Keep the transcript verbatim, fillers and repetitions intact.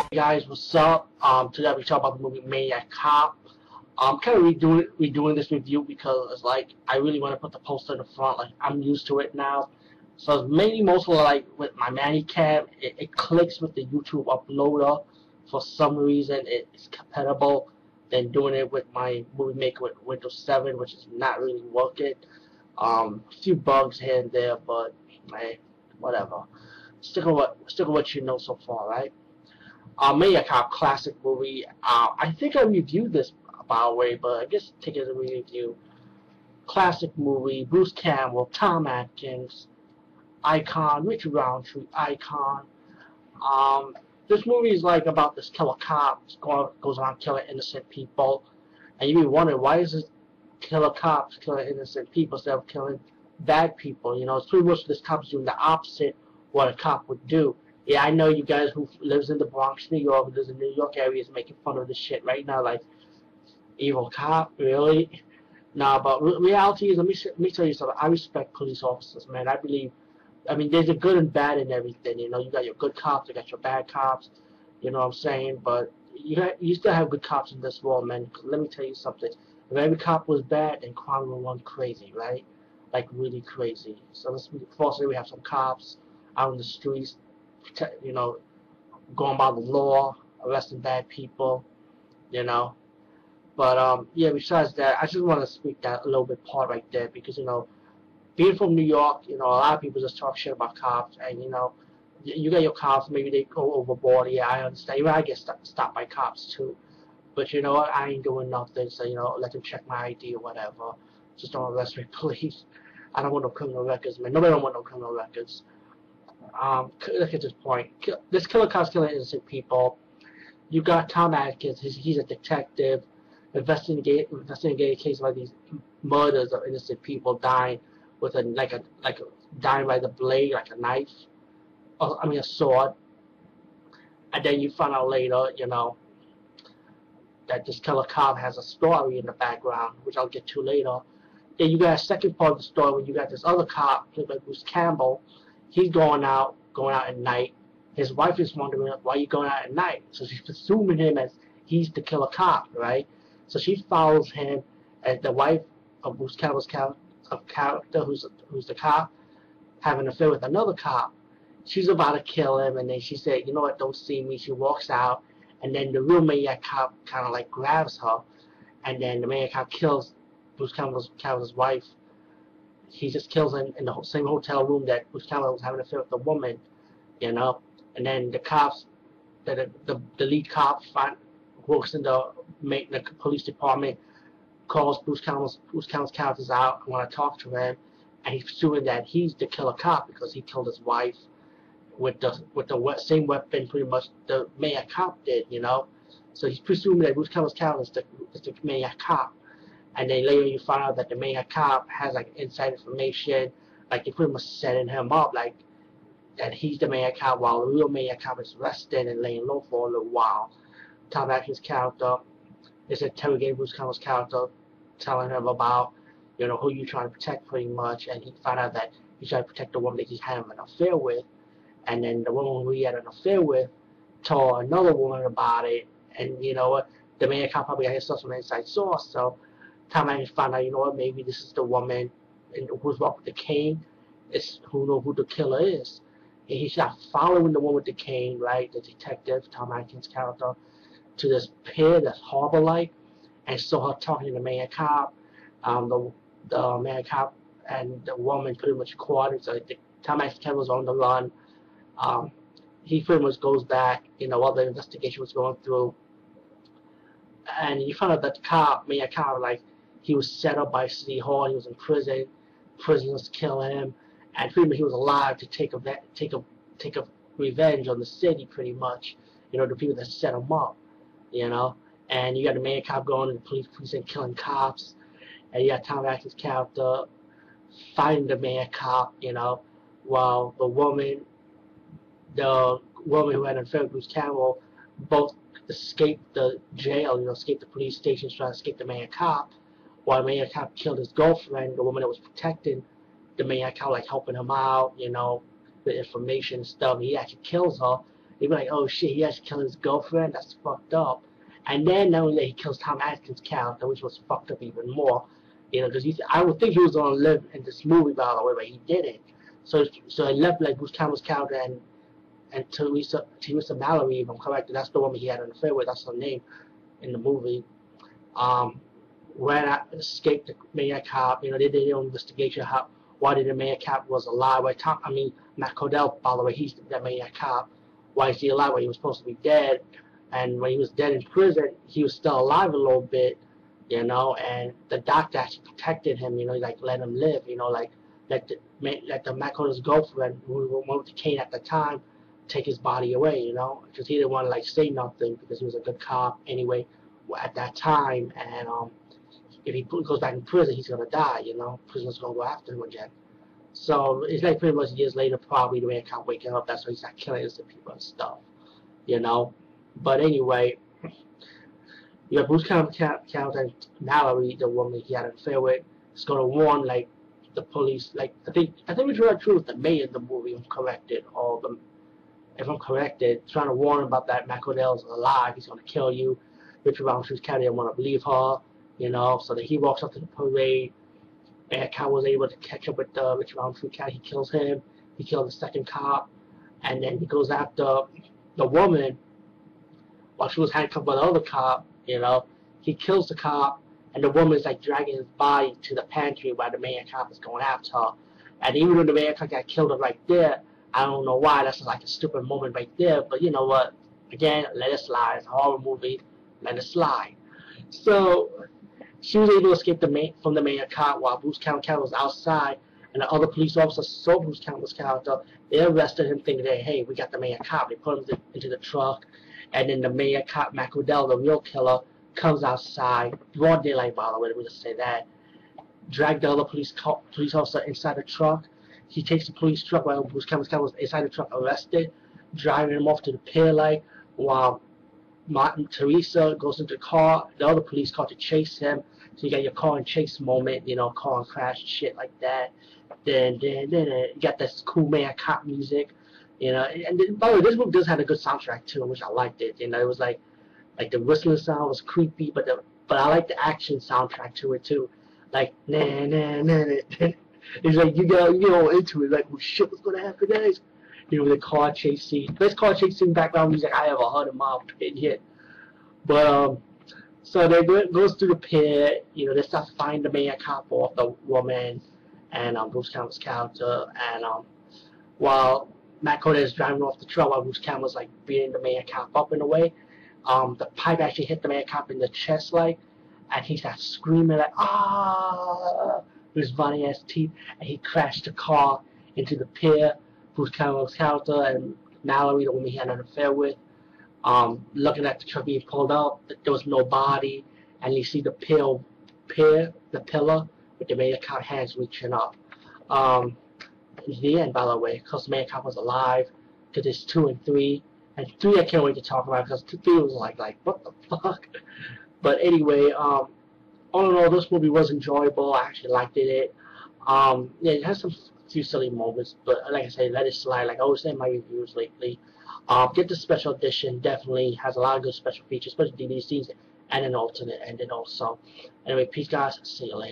Hey guys, what's up? Um, today we talk about the movie Maniac Cop. Um, kind of redoing redoing this review because like I really want to put the poster in the front. Like I'm used to it now, so it's mainly mostly like with my Manicam, it, it clicks with the YouTube uploader. For some reason, it, it's compatible. Than doing it with my movie maker with Windows seven, which is not really working. Um, a few bugs here and there, but hey, whatever. Stick with stick with what you know so far, right? Uh, Maniac Cop, classic movie. Uh, I think I reviewed this, by the way, but I guess take it as a review. Classic movie. Bruce Campbell, Tom Atkins, icon. Richard Roundtree, icon. Um, this movie is like about this killer cop who goes around killing innocent people, and you be wondering why is this killer cop killing innocent people instead of killing bad people? You know, it's pretty much this cop's doing the opposite what a cop would do. Yeah, I know you guys who lives in the Bronx, New York, who lives in the New York area is making fun of this shit right now, like, evil cop, really? Nah, but re- reality is, let me, let me tell you something, I respect police officers, man. I believe, I mean, there's a good and bad in everything, you know, you got your good cops, you got your bad cops, you know what I'm saying, but you, ha- you still have good cops in this world, man. Let me tell you something, if every cop was bad, then crime would run crazy, right? Like, really crazy. So, let's fortunately, we have some cops out on the streets, you know, going by the law, arresting bad people, you know. But, um, yeah, besides that, I just want to speak that a little bit part right there because, you know, being from New York, you know, a lot of people just talk shit about cops and, you know, you got your cops, maybe they go overboard. Yeah, I understand. Even I get st- stopped by cops, too. But, you know what, I ain't doing nothing, so, you know, let them check my I D or whatever. Just don't arrest me, please. I don't want no criminal records, man. Nobody don't want no criminal records. Um, look at this point. This killer cop's killing innocent people. You got Tom Atkins. He's, he's a detective, investigating investigating cases like these murders of innocent people dying with a like a like a, dying by the blade, like a knife. Or, I mean a sword. And then you find out later, you know, that this killer cop has a story in the background, which I'll get to later. Then you got a second part of the story where you got this other cop, played by Bruce Campbell. He's going out, going out at night. His wife is wondering, why are you going out at night? So she's assuming him as he's the killer cop, right? So she follows him as the wife of Bruce Campbell's character, who's who's the cop, having an affair with another cop. She's about to kill him, and then she said, you know what, don't see me. She walks out, and then the real maniac cop kind of like grabs her, and then the maniac cop kills Bruce Campbell's, Campbell's wife. He just kills him in the same hotel room that Bruce Campbell was having an affair with the woman, you know. And then the cops, the the, the lead cop, find, works in the, make, the police department, calls Bruce Campbell's Bruce Campbell's characters out. I want to talk to him, and he's assuming that he's the killer cop because he killed his wife with the with the we- same weapon pretty much the maniac cop did, you know. So he's presuming that Bruce Campbell's character is the, is the maniac cop. And then later you find out that the main cop has like inside information, like they pretty much setting him up, like that he's the main cop while the real main cop is resting and laying low for a little while. Tom Atkins' character is interrogating Bruce Campbell's character, telling him about, you know, who you trying to protect pretty much, and he found out that he's trying to protect the woman that he's having an affair with, and then the woman who he had an affair with told another woman about it, and you know what, the main cop probably had some inside source, so Tom Atkins found out, you know what, maybe this is the woman who's up with the cane, is who knows who the killer is. he's not following the one with the cane, right, the detective, Tom Atkins' character, to this pier that's harbor-like, and saw her talking to the Maniac Cop, um, the, the Maniac Cop and the woman pretty much caught him, so the, Tom Atkins' character was on the run. Um, he pretty much goes back, you know, while the investigation was going through, and you found out that the cop, Maniac Cop, like, he was set up by City Hall, he was in prison, prison was killing him, and pretty much he was alive to take a take a take a revenge on the city, pretty much, you know, the people that set him up, you know. And you got the main cop going to the police precinct killing cops, and you got Tom Atkins' character finding the main cop, you know, while the woman, the woman who had an affair with Bruce Campbell, both escaped the jail, you know, escaped the police station, trying to escape the main cop, while the main cop killed his girlfriend, the woman that was protecting the Maniac Cop, like helping him out, you know, the information and stuff. He actually kills her. He'd be like, oh shit, he actually killed his girlfriend? That's fucked up. And then, not only that, he kills Tom Atkins' character, which was fucked up even more. You know, because I would think he was going to live in this movie, by the way, but he didn't. So so it left, like, Bruce Campbell's character and, and Teresa, Teresa Mallory, if I'm correct, that's the woman he had an affair with, that's her name in the movie. Um, when I escaped the Maniac Cop, you know, they did their own investigation, how why did the Maniac Cop was alive? Why Tom, I mean, Matt Cordell, by the way, he's the Maniac Cop. Why is he alive? Well, he was supposed to be dead. And when he was dead in prison, he was still alive a little bit, you know, and the doctor actually protected him, you know, like, let him live, you know, like, let the, let the Matt Cordell's girlfriend, who was with Kane at the time, take his body away, you know, because he didn't want to, like, say nothing, because he was a good cop anyway at that time, and, um, if he goes back in prison, he's gonna die, you know. Prisoners gonna go after him again. So it's like pretty much years later, probably the Maniac Cop waking up. That's why he's not killing innocent people and stuff, you know. But anyway, you know, Bruce Campbell and Mallory, the woman he had an affair with, is gonna warn like the police. Like I think I think Richard Roundtree was the mayor of the movie, if I'm corrected, or the, if I'm corrected, trying to warn him about that. Matt Cordell's alive. He's gonna kill you. Richard Roundtree's character didn't want to believe her. You know, so that he walks up to the parade, and Cal was able to catch up with uh, Richard Roundtree. Cal, he kills him, he kills the second cop, and then he goes after the woman while she was handcuffed by the other cop, you know. He kills the cop, and the woman's like dragging his body to the pantry while the main cop is going after her. And even though the main cop got killed right there, I don't know why, that's like a stupid moment right there, but you know what, again, let it slide. It's a horror movie, let it slide. So she was able to escape the main, from the Maniac Cop while Bruce Campbell was outside, and the other police officers saw Bruce Campbell's character. They arrested him thinking that, hey, we got the Maniac Cop. They put him th into the truck, and then the Maniac Cop, Matt Cordell, the real killer, comes outside, broad daylight, by the way, let me just say that, dragged the other police cop, police officer inside the truck. He takes the police truck while Bruce Campbell's character was inside the truck, arrested, driving him off to the pier light while Martin, Teresa goes into the car, the other police car, to chase him. So you got your car and chase moment, you know, car and crash, shit like that. Then, then, then, then you got this cool Maniac Cop music, you know. And, and by the way, this book does have a good soundtrack too, which I liked it. You know, it was like, like the whistling sound was creepy, but the, but I liked the action soundtrack to it too. Like na na na na. It's like you get, you get all into it, like, oh shit, what's gonna happen next? You know, the car chase scene, best car chase scene background music I ever heard in my opinion. But um. So they go, goes through the pier, you know, they start to find the Maniac Cop off the woman and um, Bruce Campbell's character, and um, while Matt Cordell is driving off the truck, while Bruce Campbell's like beating the Maniac Cop up in a way, um, the pipe actually hit the Maniac Cop in the chest, like, and he starts screaming like, ah, with his bunny ass teeth, and he crashed the car into the pier. Bruce Campbell's character and Mallory, the woman he had an affair with, Um, looking at the truck being pulled out, there was no body, and you see the pill, pier, the pillar with the Maniac Cop hands reaching up. Um, in the end, by the way, because the Maniac Cop was alive, because it's two and three, and three I can't wait to talk about, because two, three was like, like what the fuck? But anyway, um, all in all, this movie was enjoyable. I actually liked it. Um, yeah, it has some few silly moments, but like I say, let it slide. Like I always say in my reviews lately. Um, get the special edition, definitely has a lot of good special features, especially D V Ds and an alternate ending also. Anyway, peace guys, see you later.